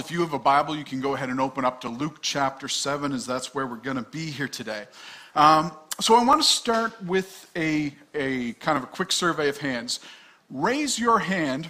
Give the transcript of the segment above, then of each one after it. If you have a Bible, you can go ahead and open up to Luke chapter 7, as that's where we're going to be here today. So I want to start with a kind of a quick survey of hands. Raise your hand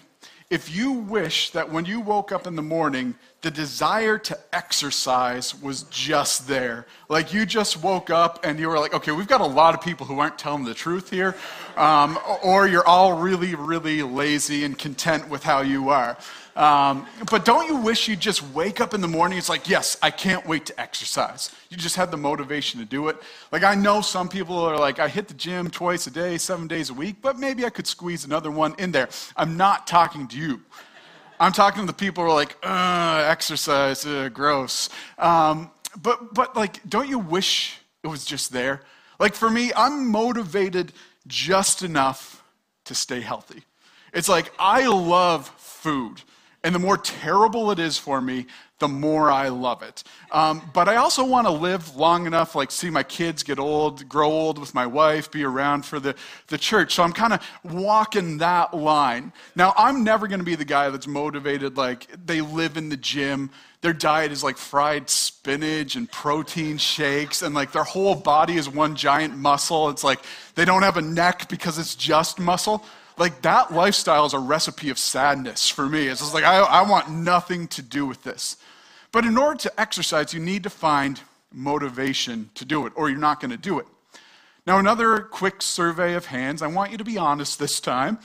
if you wish that when you woke up in the morning, the desire to exercise was just there. Like you just woke up and you were like, okay, we've got a lot of people who aren't telling the truth here. Or you're all really, really lazy and content with how you are. But don't you wish you just wake up in the morning, it's like, yes, I can't wait to exercise. You just had the motivation to do it. Like I know some people are like, I hit the gym twice a day, 7 days a week, but maybe I could squeeze another one in there. I'm not talking to you. I'm talking to the people who are like, exercise, gross. But like, don't you wish it was just there? Like for me, I'm motivated just enough to stay healthy. It's like, I love food. And the more terrible it is for me, the more I love it. But I also want to live long enough, like see my kids get old, grow old with my wife, be around for the church. So I'm kind of walking that line. Now, I'm never going to be the guy that's motivated, like they live in the gym. Their diet is like fried spinach and protein shakes, and like their whole body is one giant muscle. It's like they don't have a neck because it's just muscle. Like that lifestyle is a recipe of sadness for me. It's just like, I want nothing to do with this. But in order to exercise, you need to find motivation to do it, or you're not going to do it. Now, another quick survey of hands. I want you to be honest this time.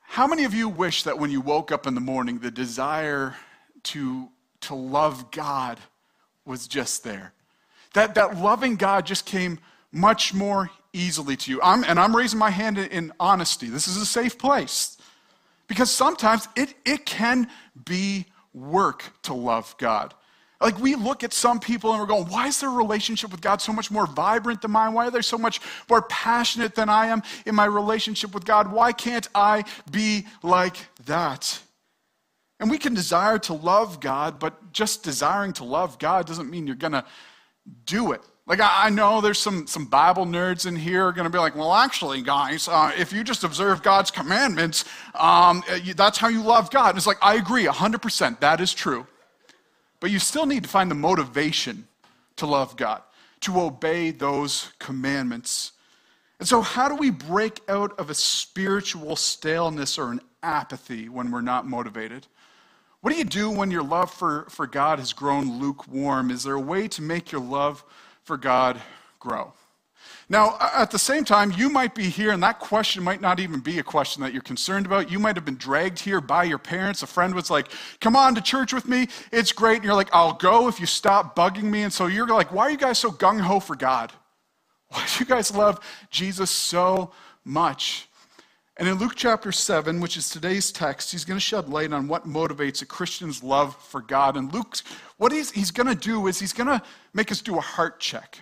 How many of you wish that when you woke up in the morning, the desire to love God was just there? That loving God just came much more easily to you. I'm raising my hand in honesty. This is a safe place. Because sometimes it can be work to love God. Like we look at some people and we're going, why is their relationship with God so much more vibrant than mine? Why are they so much more passionate than I am in my relationship with God? Why can't I be like that? And we can desire to love God, but just desiring to love God doesn't mean you're going to do it. Like, I know there's some Bible nerds in here are going to be like, well, actually, guys, if you just observe God's commandments, that's how you love God. And it's like, I agree, 100%, that is true. But you still need to find the motivation to love God, to obey those commandments. And so how do we break out of a spiritual staleness or an apathy when we're not motivated? What do you do when your love for God has grown lukewarm? Is there a way to make your love for God grow? Now, at the same time, you might be here, and that question might not even be a question that you're concerned about. You might have been dragged here by your parents. A friend was like, come on to church with me. It's great. And you're like, I'll go if you stop bugging me. And so you're like, why are you guys so gung-ho for God? Why do you guys love Jesus so much? And in Luke chapter 7, which is today's text, he's going to shed light on what motivates a Christian's love for God. And Luke, what he's going to do is he's going to make us do a heart check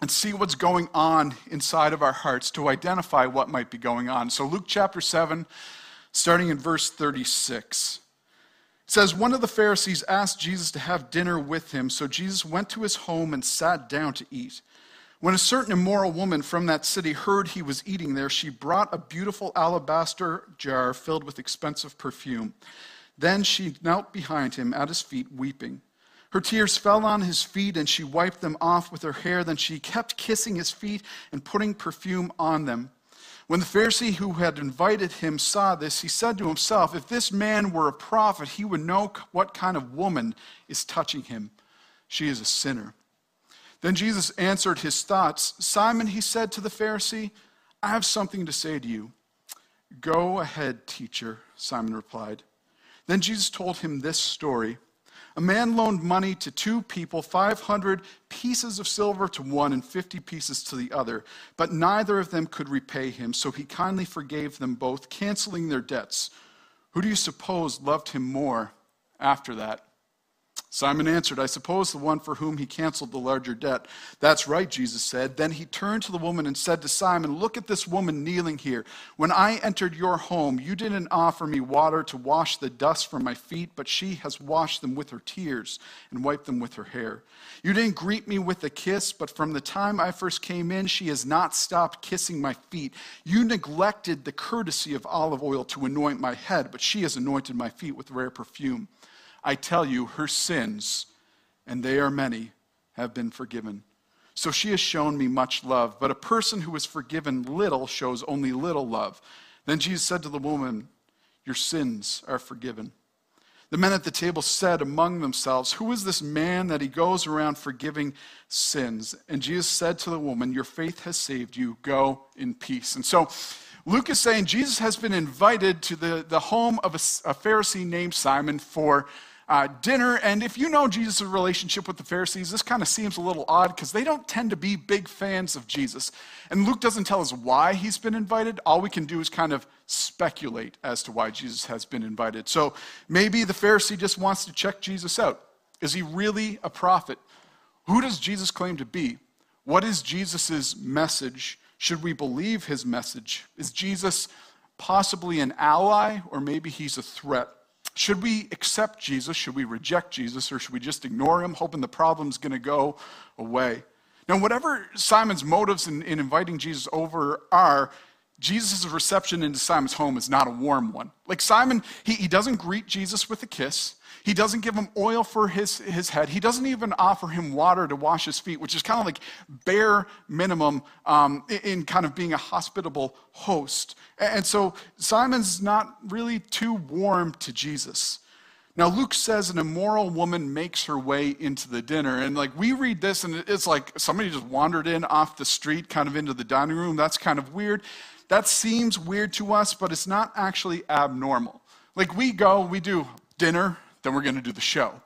and see what's going on inside of our hearts to identify what might be going on. So Luke chapter 7, starting in verse 36, it says, one of the Pharisees asked Jesus to have dinner with him. So Jesus went to his home and sat down to eat. When a certain immoral woman from that city heard he was eating there, she brought a beautiful alabaster jar filled with expensive perfume. Then she knelt behind him at his feet, weeping. Her tears fell on his feet, and she wiped them off with her hair. Then she kept kissing his feet and putting perfume on them. When the Pharisee who had invited him saw this, he said to himself, if this man were a prophet, he would know what kind of woman is touching him. She is a sinner. Then Jesus answered his thoughts. Simon, he said to the Pharisee, I have something to say to you. Go ahead, teacher, Simon replied. Then Jesus told him this story. A man loaned money to two people, 500 pieces of silver to one and 50 pieces to the other, but neither of them could repay him, so he kindly forgave them both, canceling their debts. Who do you suppose loved him more after that? Simon answered, I suppose the one for whom he canceled the larger debt. That's right, Jesus said. Then he turned to the woman and said to Simon, look at this woman kneeling here. When I entered your home, you didn't offer me water to wash the dust from my feet, but she has washed them with her tears and wiped them with her hair. You didn't greet me with a kiss, but from the time I first came in, she has not stopped kissing my feet. You neglected the courtesy of olive oil to anoint my head, but she has anointed my feet with rare perfume. I tell you, her sins, and they are many, have been forgiven. So she has shown me much love, but a person who is forgiven little shows only little love. Then Jesus said to the woman, your sins are forgiven. The men at the table said among themselves, who is this man that he goes around forgiving sins? And Jesus said to the woman, your faith has saved you. Go in peace. And so Luke is saying Jesus has been invited to the home of a Pharisee named Simon for dinner. And if you know Jesus' relationship with the Pharisees, this kind of seems a little odd because they don't tend to be big fans of Jesus. And Luke doesn't tell us why he's been invited. All we can do is kind of speculate as to why Jesus has been invited. So maybe the Pharisee just wants to check Jesus out. Is he really a prophet? Who does Jesus claim to be? What is Jesus' message? Should we believe his message? Is Jesus possibly an ally, or maybe he's a threat? Should we accept Jesus? Should we reject Jesus? Or should we just ignore him, hoping the problem's going to go away? Now, whatever Simon's motives in inviting Jesus over are, Jesus' reception into Simon's home is not a warm one. Like Simon, he doesn't greet Jesus with a kiss. He doesn't give him oil for his head. He doesn't even offer him water to wash his feet, which is kind of like bare minimum in kind of being a hospitable host. And so Simon's not really too warm to Jesus. Now, Luke says an immoral woman makes her way into the dinner. And like we read this and it's like somebody just wandered in off the street kind of into the dining room. That's kind of weird. That seems weird to us, but it's not actually abnormal. Like we do dinner, then we're going to do the show.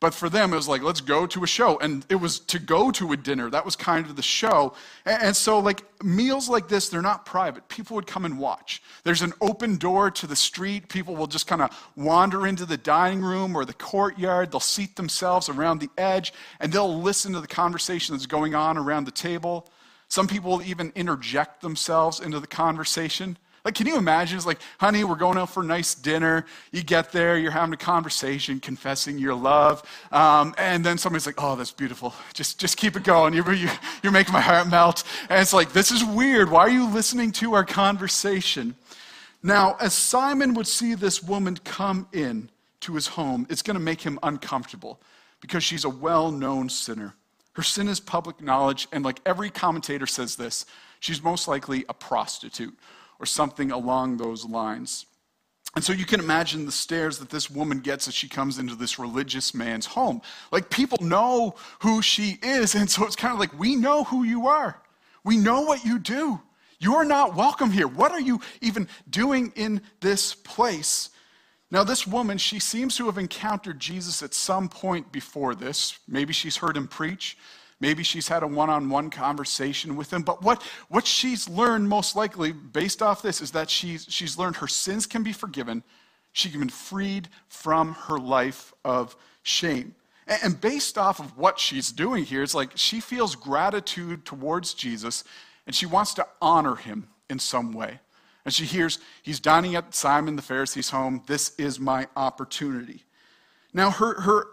But for them, it was like, let's go to a show. And it was to go to a dinner. That was kind of the show. And so like meals like this, they're not private. People would come and watch. There's an open door to the street. People will just kind of wander into the dining room or the courtyard. They'll seat themselves around the edge, and they'll listen to the conversation that's going on around the table. Some people will even interject themselves into the conversation. Like, can you imagine? It's like, honey, we're going out for a nice dinner. You get there, you're having a conversation, confessing your love. And then somebody's like, oh, that's beautiful. Just keep it going. You're making my heart melt. And it's like, this is weird. Why are you listening to our conversation? Now, as Simon would see this woman come in to his home, it's going to make him uncomfortable because she's a well-known sinner. Her sin is public knowledge, and like every commentator says this, she's most likely a prostitute or something along those lines. And so you can imagine the stares that this woman gets as she comes into this religious man's home. Like people know who she is, and so it's kind of like, we know who you are. We know what you do. You are not welcome here. What are you even doing in this place? Now, this woman, she seems to have encountered Jesus at some point before this. Maybe she's heard him preach. Maybe she's had a one-on-one conversation with him. But what she's learned most likely based off this is that she's learned her sins can be forgiven. She can be freed from her life of shame. And based off of what she's doing here, it's like she feels gratitude towards Jesus, and she wants to honor him in some way. And she hears, he's dining at Simon the Pharisee's home. This is my opportunity. Now, her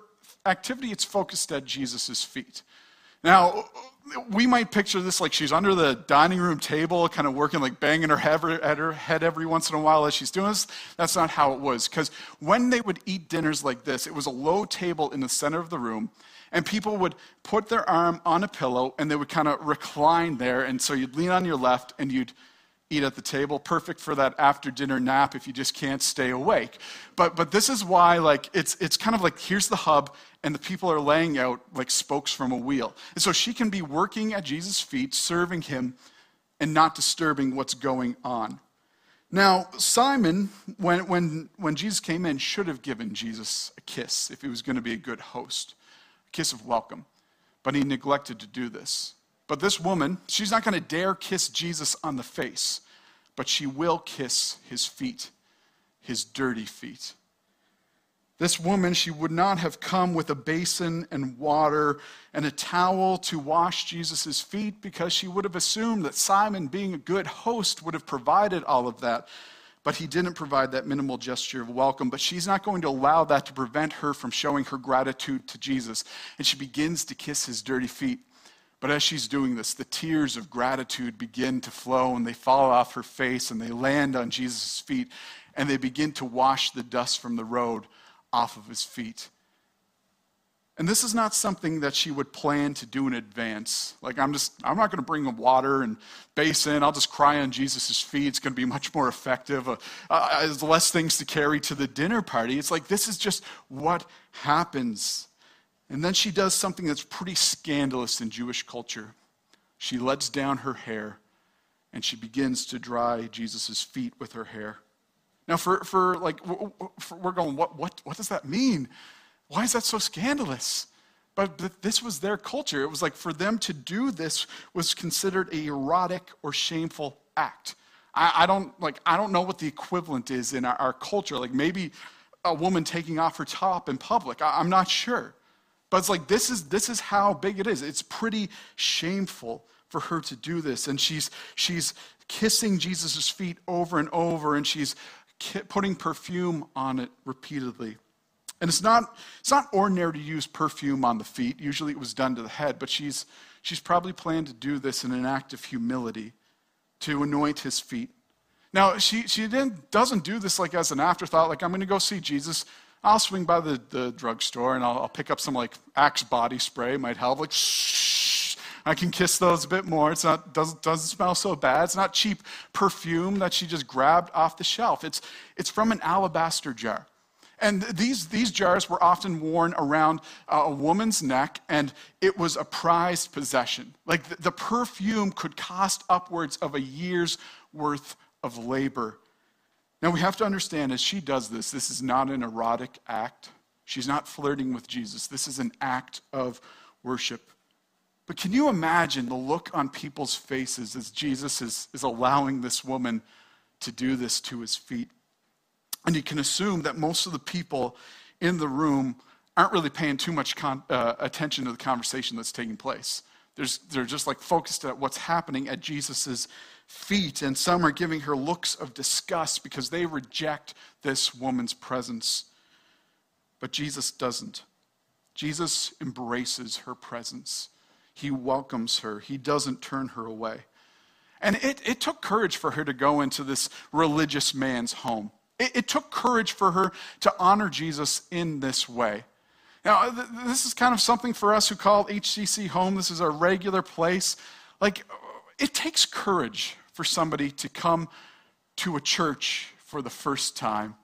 activity, it's focused at Jesus' feet. Now, we might picture this like she's under the dining room table, kind of working, like banging her head every once in a while as she's doing this. That's not how it was. Because when they would eat dinners like this, it was a low table in the center of the room. And people would put their arm on a pillow, and they would kind of recline there. And so you'd lean on your left, and you'd eat at the table, perfect for that after-dinner nap if you just can't stay awake. But this is why, like, it's kind of like, here's the hub, and the people are laying out like spokes from a wheel. And so she can be working at Jesus' feet, serving him, and not disturbing what's going on. Now, Simon, when Jesus came in, should have given Jesus a kiss if he was going to be a good host, a kiss of welcome. But he neglected to do this. But this woman, she's not going to dare kiss Jesus on the face, but she will kiss his feet, his dirty feet. This woman, she would not have come with a basin and water and a towel to wash Jesus' feet because she would have assumed that Simon, being a good host, would have provided all of that. But he didn't provide that minimal gesture of welcome. But she's not going to allow that to prevent her from showing her gratitude to Jesus. And she begins to kiss his dirty feet. But as she's doing this, the tears of gratitude begin to flow, and they fall off her face, and they land on Jesus' feet, and they begin to wash the dust from the road off of his feet. And this is not something that she would plan to do in advance. Like, I'm not going to bring him water and basin. I'll just cry on Jesus' feet. It's going to be much more effective. There's less things to carry to the dinner party. It's like, this is just what happens. And then she does something that's pretty scandalous in Jewish culture. She lets down her hair, and she begins to dry Jesus' feet with her hair. Now, we're going, what does that mean? Why is that so scandalous? But this was their culture. It was like, for them to do this was considered an erotic or shameful act. I don't know what the equivalent is in our culture. Like, maybe a woman taking off her top in public. I'm not sure. But it's like, this is how big it is. It's pretty shameful for her to do this. And she's kissing Jesus' feet over and over, and she's putting perfume on it repeatedly. And it's not ordinary to use perfume on the feet. Usually it was done to the head, but she's probably planned to do this in an act of humility, to anoint his feet. Now, she doesn't do this like as an afterthought, like, I'm going to go see Jesus. I'll swing by the drugstore, and I'll pick up some, like, Axe body spray. Might help. Like, shh, I can kiss those a bit more. It's not doesn't smell so bad. It's not cheap perfume that she just grabbed off the shelf. It's from an alabaster jar. And these jars were often worn around a woman's neck, and it was a prized possession. Like, the perfume could cost upwards of a year's worth of labor. Now, we have to understand, as she does this, this is not an erotic act. She's not flirting with Jesus. This is an act of worship. But can you imagine the look on people's faces as Jesus is allowing this woman to do this to his feet? And you can assume that most of the people in the room aren't really paying too much attention to the conversation that's taking place. They're just like focused at what's happening at Jesus' feet, and some are giving her looks of disgust because they reject this woman's presence. But Jesus doesn't. Jesus embraces her presence. He welcomes her. He doesn't turn her away. And it took courage for her to go into this religious man's home. It took courage for her to honor Jesus in this way. Now, this is kind of something for us who call HCC home. This is our regular place. Like, it takes courage for somebody to come to a church for the first time,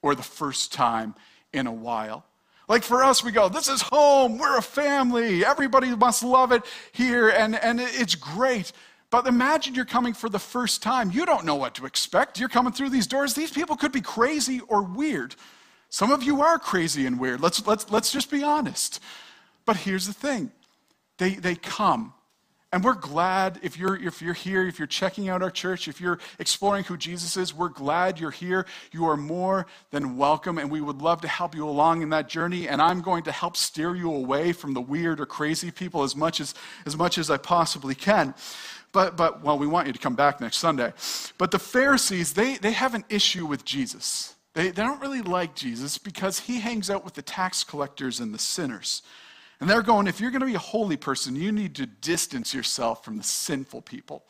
or the first time in a while. Like, for us, we go, this is home. We're a family. Everybody must love it here, and it's great. But imagine you're coming for the first time. You don't know what to expect. You're coming through these doors. These people could be crazy or weird. Some of you are crazy and weird. Let's just be honest. But here's the thing. They come. And we're glad if you're here, if you're checking out our church, if you're exploring who Jesus is, we're glad you're here. You are more than welcome, and we would love to help you along in that journey. And I'm going to help steer you away from the weird or crazy people as much as I possibly can. But well, we want you to come back next Sunday. But the Pharisees, they have an issue with Jesus. They don't really like Jesus because he hangs out with the tax collectors and the sinners. And they're going, if you're going to be a holy person, you need to distance yourself from the sinful people.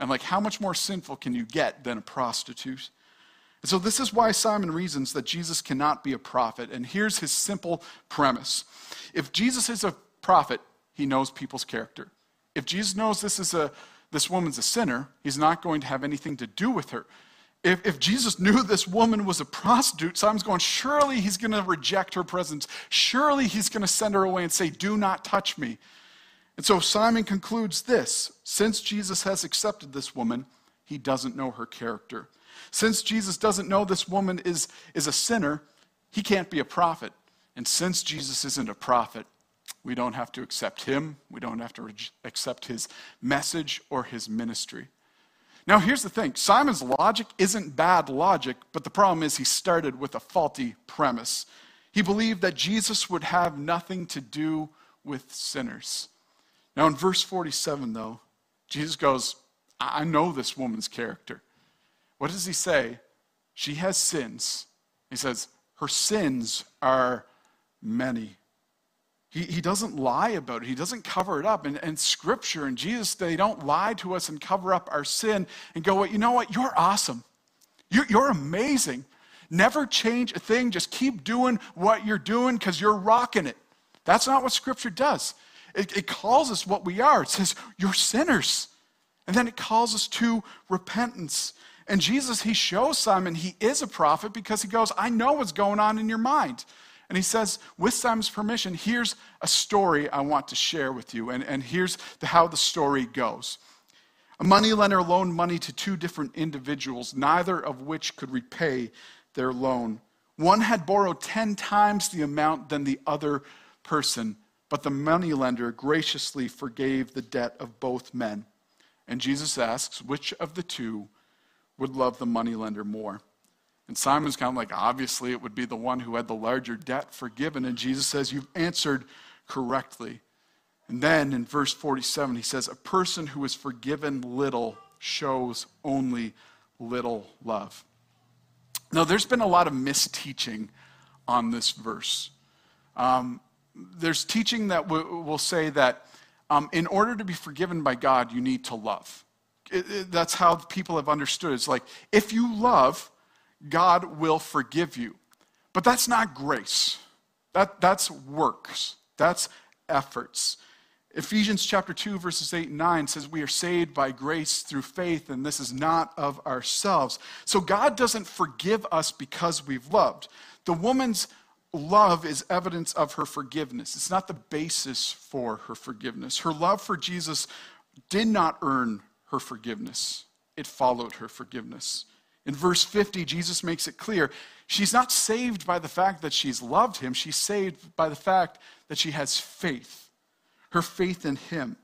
And like, how much more sinful can you get than a prostitute? And so this is why Simon reasons that Jesus cannot be a prophet. And here's his simple premise. If Jesus is a prophet, he knows people's character. If Jesus knows this woman's a sinner, he's not going to have anything to do with her. If Jesus knew this woman was a prostitute, Simon's going, surely he's going to reject her presence. Surely he's going to send her away and say, do not touch me. And so Simon concludes this: since Jesus has accepted this woman, he doesn't know her character. Since Jesus doesn't know this woman is a sinner, he can't be a prophet. And since Jesus isn't a prophet, we don't have to accept him. We don't have to accept his message or his ministry. Now, here's the thing. Simon's logic isn't bad logic, but the problem is he started with a faulty premise. He believed that Jesus would have nothing to do with sinners. Now, in verse 47, though, Jesus goes, I know this woman's character. What does he say? She has sins. He says, her sins are many. He doesn't lie about it. He doesn't cover it up. And Scripture and Jesus, they don't lie to us and cover up our sin and go, well, you know what? You're awesome. You're amazing. Never change a thing. Just keep doing what you're doing because you're rocking it. That's not what Scripture does. It calls us what we are. It says, you're sinners. And then it calls us to repentance. And Jesus, he shows Simon he is a prophet because he goes, I know what's going on in your mind. And he says, with Simon's permission, here's a story I want to share with you. And here's how the story goes. A moneylender loaned money to two different individuals, neither of which could repay their loan. One had borrowed 10 times the amount than the other person, but the moneylender graciously forgave the debt of both men. And Jesus asks, which of the two would love the moneylender more? And Simon's kind of like, obviously it would be the one who had the larger debt forgiven. And Jesus says, you've answered correctly. And then in verse 47, he says, a person who is forgiven little shows only little love. Now, there's been a lot of misteaching on this verse. There's teaching that will say that in order to be forgiven by God, you need to love. That's how people have understood it. It's like, if you love, God will forgive you. But that's not grace. That's works. That's efforts. Ephesians chapter 2, verses 8 and 9 says, we are saved by grace through faith, and this is not of ourselves. So God doesn't forgive us because we've loved. The woman's love is evidence of her forgiveness. It's not the basis for her forgiveness. Her love for Jesus did not earn her forgiveness. It followed her forgiveness. In verse 50, Jesus makes it clear, she's not saved by the fact that she's loved him. She's saved by the fact that she has faith, her faith in him.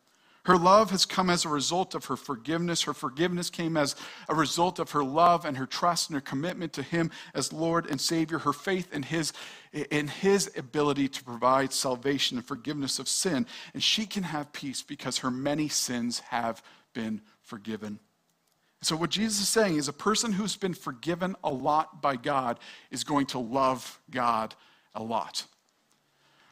Her love has come as a result of her forgiveness. Her forgiveness came as a result of her love and her trust and her commitment to him as Lord and Savior, her faith in his ability to provide salvation and forgiveness of sin. And she can have peace because her many sins have been forgiven. So what Jesus is saying is a person who's been forgiven a lot by God is going to love God a lot.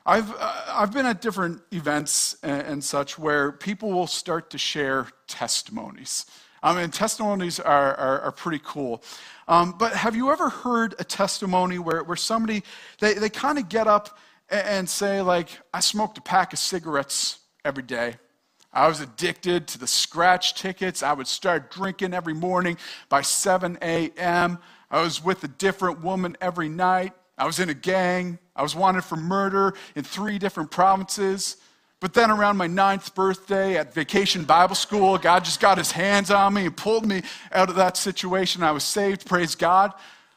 I've been at different events and such where people will start to share testimonies. And testimonies are pretty cool. But have you ever heard a testimony where somebody, they kind of get up and say, like, I smoked a pack of cigarettes every day. I was addicted to the scratch tickets. I would start drinking every morning by 7 a.m. I was with a different woman every night. I was in a gang. I was wanted for murder in 3 different provinces. But then around my 9th birthday at Vacation Bible School, God just got his hands on me and pulled me out of that situation. I was saved, praise God.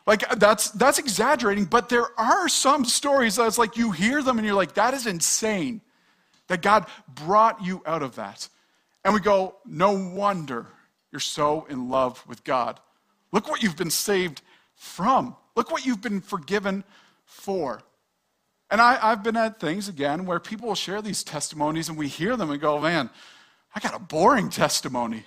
Like, that's exaggerating, but there are some stories that's like you hear them and you're like, that is insane. That God brought you out of that. And we go, no wonder you're so in love with God. Look what you've been saved from. Look what you've been forgiven for. And I've been at things, again, where people will share these testimonies and we hear them and go, man, I got a boring testimony.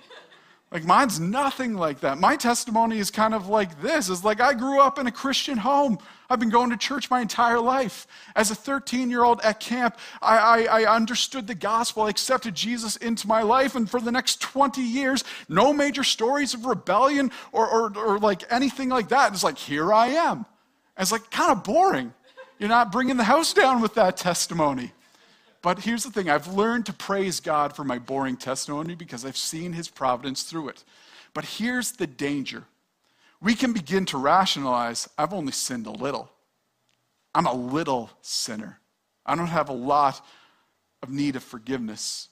Like, mine's nothing like that. My testimony is kind of like this. It's like, I grew up in a Christian home. I've been going to church my entire life. As a 13-year-old at camp, I understood the gospel. I accepted Jesus into my life. And for the next 20 years, no major stories of rebellion or like anything like that. It's like, here I am. And it's like, kind of boring. You're not bringing the house down with that testimony. But here's the thing, I've learned to praise God for my boring testimony because I've seen his providence through it. But here's the danger. We can begin to rationalize, I've only sinned a little. I'm a little sinner. I don't have a lot of need of forgiveness.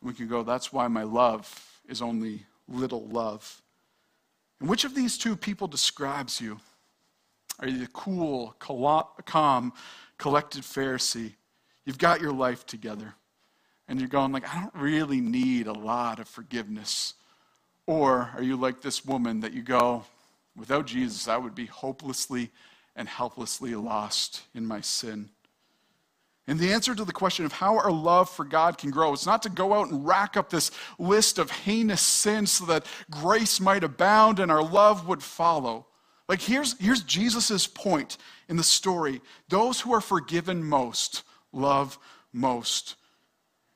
We can go, that's why my love is only little love. And which of these two people describes you? Are you the cool, calm, collected Pharisee? You've got your life together and you're going like, I don't really need a lot of forgiveness. Or are you like this woman that you go, without Jesus, I would be hopelessly and helplessly lost in my sin? And the answer to the question of how our love for God can grow is not to go out and rack up this list of heinous sins so that grace might abound and our love would follow. Like here's Jesus's point in the story. Those who are forgiven most love most.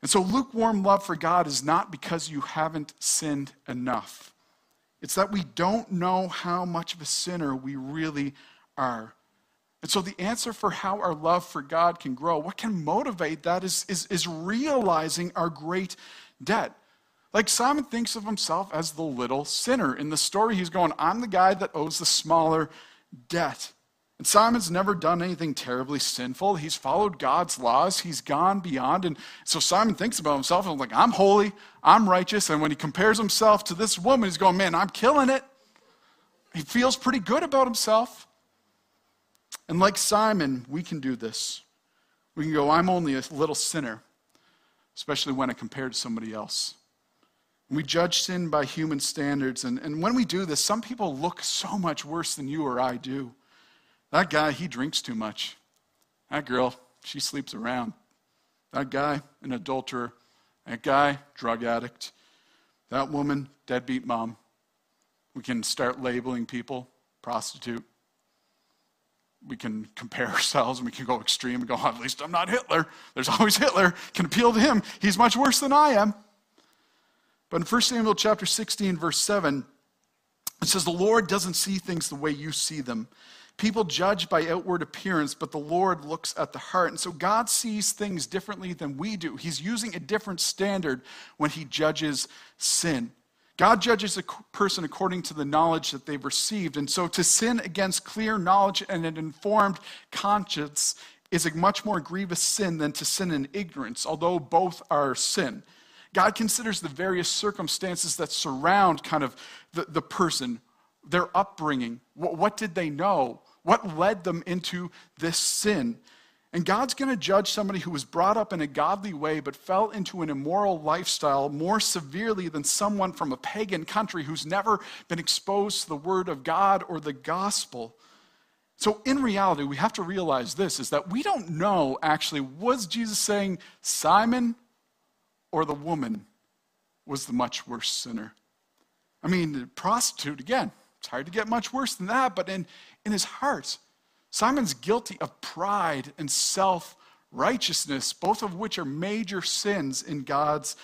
And so lukewarm love for God is not because you haven't sinned enough. It's that we don't know how much of a sinner we really are. And so the answer for how our love for God can grow, what can motivate that is realizing our great debt. Like Simon thinks of himself as the little sinner. In the story, he's going, I'm the guy that owes the smaller debt. And Simon's never done anything terribly sinful. He's followed God's laws. He's gone beyond. And so Simon thinks about himself and like, I'm holy, I'm righteous. And when he compares himself to this woman, he's going, man, I'm killing it. He feels pretty good about himself. And like Simon, we can do this. We can go, I'm only a little sinner, especially when I compare to somebody else. We judge sin by human standards. And when we do this, some people look so much worse than you or I do. That guy, he drinks too much. That girl, she sleeps around. That guy, an adulterer. That guy, drug addict. That woman, deadbeat mom. We can start labeling people, prostitute. We can compare ourselves and we can go extreme and go, oh, at least I'm not Hitler. There's always Hitler. Can appeal to him. He's much worse than I am. But in 1 Samuel chapter 16, verse 7, it says, the Lord doesn't see things the way you see them. People judge by outward appearance, but the Lord looks at the heart. And so God sees things differently than we do. He's using a different standard when he judges sin. God judges a person according to the knowledge that they've received. And so to sin against clear knowledge and an informed conscience is a much more grievous sin than to sin in ignorance, although both are sin. God considers the various circumstances that surround kind of the person, their upbringing. What did they know? What led them into this sin? And God's going to judge somebody who was brought up in a godly way but fell into an immoral lifestyle more severely than someone from a pagan country who's never been exposed to the word of God or the gospel. So in reality, we have to realize this, is that we don't know actually, was Jesus saying, Simon or the woman was the much worse sinner? I mean, the prostitute, again, it's hard to get much worse than that, but in his heart, Simon's guilty of pride and self-righteousness, both of which are major sins in God's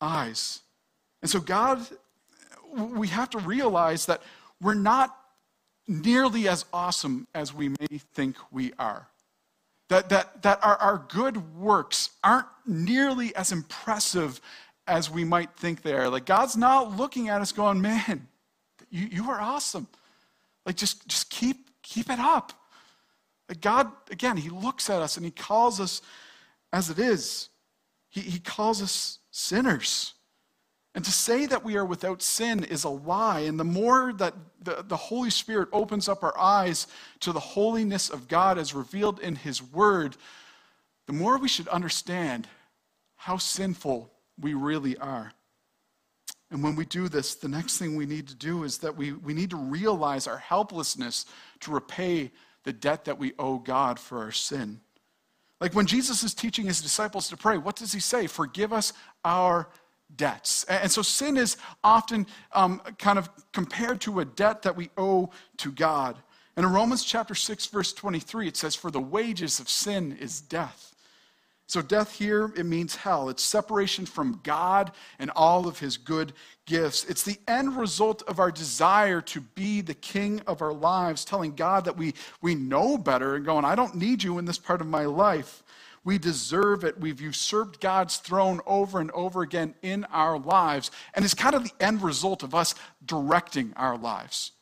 eyes. And so God, we have to realize that we're not nearly as awesome as we may think we are. That our good works aren't nearly as impressive as we might think they are. Like, God's not looking at us going, man, you are awesome. Like, just keep it up. Like, God, again, he looks at us and he calls us as it is. He calls us sinners. And to say that we are without sin is a lie. And the more that the Holy Spirit opens up our eyes to the holiness of God as revealed in his word, the more we should understand how sinful we really are. And when we do this, the next thing we need to do is that we need to realize our helplessness to repay the debt that we owe God for our sin. Like when Jesus is teaching his disciples to pray, what does he say? Forgive us our debts. And so sin is often kind of compared to a debt that we owe to God. And in Romans chapter 6, verse 23, it says, for the wages of sin is death. So death here, it means hell. It's separation from God and all of his good gifts. It's the end result of our desire to be the king of our lives, telling God that we know better and going, I don't need you in this part of my life. We deserve it. We've usurped God's throne over and over again in our lives. And it's kind of the end result of us directing our lives.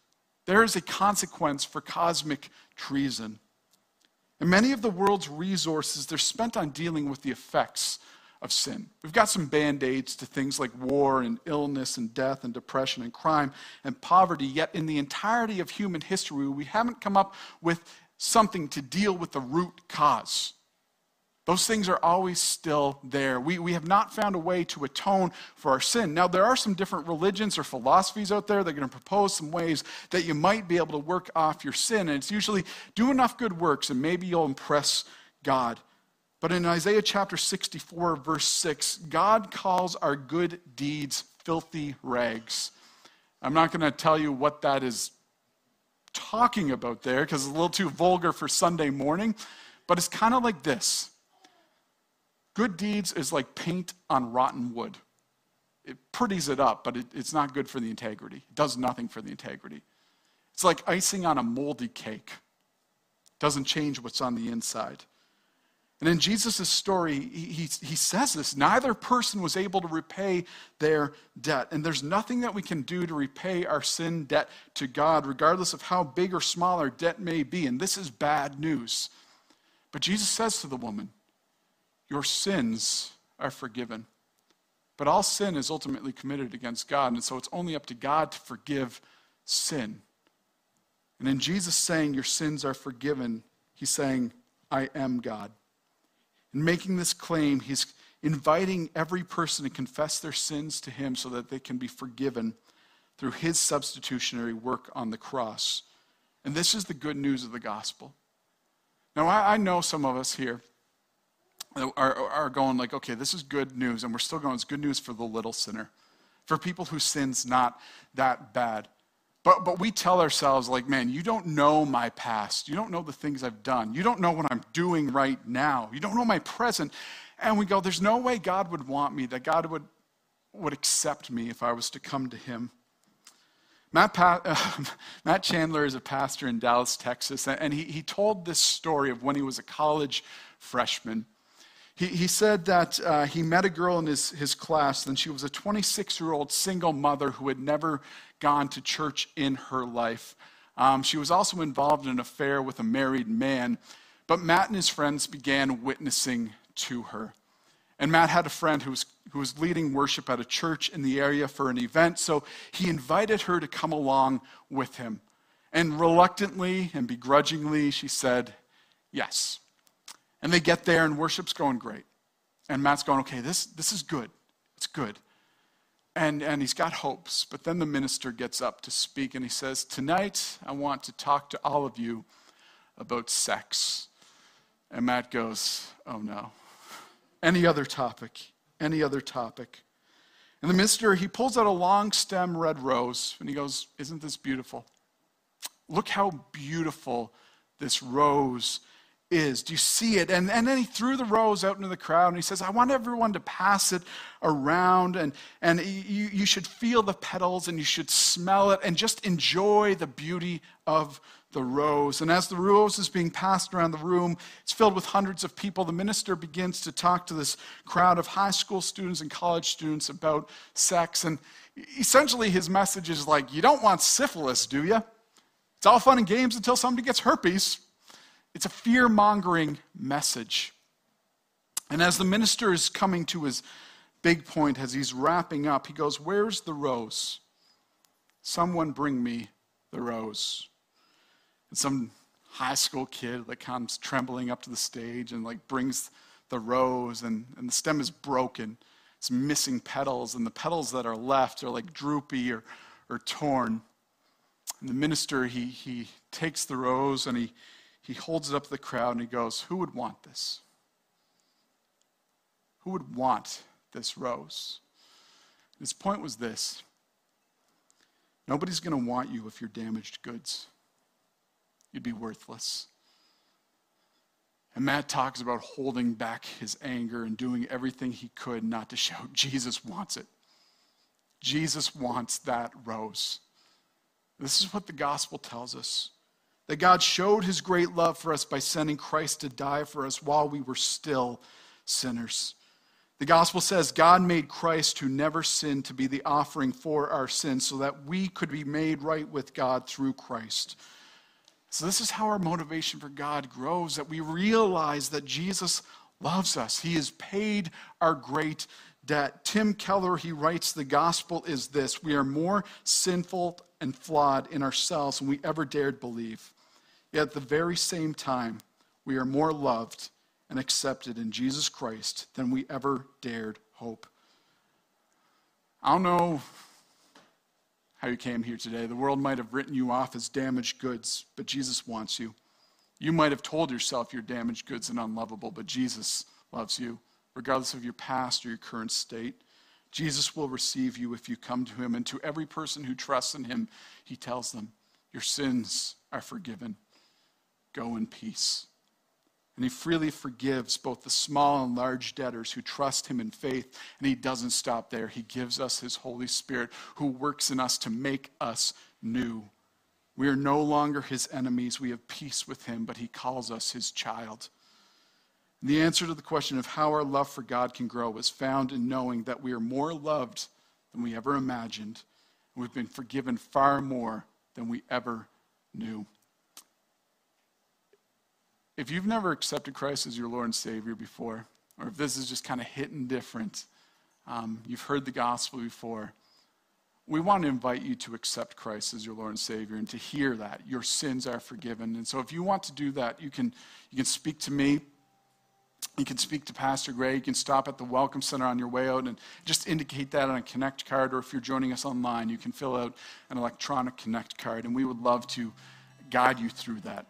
There is a consequence for cosmic treason. And many of the world's resources, they're spent on dealing with the effects of sin. We've got some band-aids to things like war and illness and death and depression and crime and poverty. Yet in the entirety of human history, we haven't come up with something to deal with the root cause. Those things are always still there. We have not found a way to atone for our sin. Now, there are some different religions or philosophies out there that are going to propose some ways that you might be able to work off your sin. And it's usually do enough good works and maybe you'll impress God. But in Isaiah chapter 64, verse 6, God calls our good deeds filthy rags. I'm not going to tell you what that is talking about there because it's a little too vulgar for Sunday morning. But it's kind of like this. Good deeds is like paint on rotten wood. It pretties it up, but it's not good for the integrity. It does nothing for the integrity. It's like icing on a moldy cake. Doesn't change what's on the inside. And in Jesus' story, he says this, neither person was able to repay their debt. And there's nothing that we can do to repay our sin debt to God, regardless of how big or small our debt may be. And this is bad news. But Jesus says to the woman, your sins are forgiven. But all sin is ultimately committed against God. And so it's only up to God to forgive sin. And in Jesus saying, your sins are forgiven, he's saying, I am God. In making this claim, he's inviting every person to confess their sins to him so that they can be forgiven through his substitutionary work on the cross. And this is the good news of the gospel. Now, I know some of us here are going like, okay, this is good news, and we're still going, it's good news for the little sinner, for people whose sin's not that bad. But we tell ourselves like, man, you don't know my past. You don't know the things I've done. You don't know what I'm doing right now. You don't know my present. And we go, there's no way God would want me, that God would accept me if I was to come to him. Matt Chandler is a pastor in Dallas, Texas, and he told this story of when he was a college freshman. He said that he met a girl in his class, and she was a 26-year-old single mother who had never gone to church in her life. She was also involved in an affair with a married man, but Matt and his friends began witnessing to her. And Matt had a friend who was leading worship at a church in the area for an event, so he invited her to come along with him. And reluctantly and begrudgingly, she said, yes. And they get there and worship's going great. And Matt's going, okay, this is good. It's good. And he's got hopes. But then the minister gets up to speak and he says, tonight I want to talk to all of you about sex. And Matt goes, oh no. Any other topic. And the minister, he pulls out a long stem red rose and he goes, isn't this beautiful? Look how beautiful this rose is. Do you see it? And then he threw the rose out into the crowd and he says, I want everyone to pass it around and you should feel the petals and you should smell it and just enjoy the beauty of the rose. And as the rose is being passed around the room, it's filled with hundreds of people. The minister begins to talk to this crowd of high school students and college students about sex. And essentially his message is like, you don't want syphilis, do you? It's all fun and games until somebody gets herpes. It's a fear-mongering message. And as the minister is coming to his big point, as he's wrapping up, he goes, where's the rose? Someone bring me the rose. And some high school kid like comes trembling up to the stage and like brings the rose, and the stem is broken. It's missing petals, and the petals that are left are like droopy or torn. And the minister, he takes the rose and he holds it up to the crowd and he goes, who would want this? Who would want this rose? His point was this. Nobody's going to want you if you're damaged goods. You'd be worthless. And Matt talks about holding back his anger and doing everything he could not to shout, Jesus wants it. Jesus wants that rose. This is what the gospel tells us. That God showed his great love for us by sending Christ to die for us while we were still sinners. The gospel says God made Christ, who never sinned, to be the offering for our sins so that we could be made right with God through Christ. So this is how our motivation for God grows, that we realize that Jesus loves us. He has paid our great debt. Tim Keller, he writes, the gospel is this: we are more sinful and flawed in ourselves than we ever dared believe. Yet at the very same time, we are more loved and accepted in Jesus Christ than we ever dared hope. I don't know how you came here today. The world might have written you off as damaged goods, but Jesus wants you. You might have told yourself you're damaged goods and unlovable, but Jesus loves you, regardless of your past or your current state. Jesus will receive you if you come to him, and to every person who trusts in him, he tells them, your sins are forgiven. Go in peace. And he freely forgives both the small and large debtors who trust him in faith, and he doesn't stop there. He gives us his Holy Spirit, who works in us to make us new. We are no longer his enemies. We have peace with him, but he calls us his child. And the answer to the question of how our love for God can grow is found in knowing that we are more loved than we ever imagined, and we've been forgiven far more than we ever knew. If you've never accepted Christ as your Lord and Savior before, or if this is just kind of hitting different, you've heard the gospel before, we want to invite you to accept Christ as your Lord and Savior and to hear that your sins are forgiven. And so if you want to do that, you can speak to me. You can speak to Pastor Gray. You can stop at the Welcome Center on your way out and just indicate that on a Connect card, or if you're joining us online, you can fill out an electronic Connect card, and we would love to guide you through that.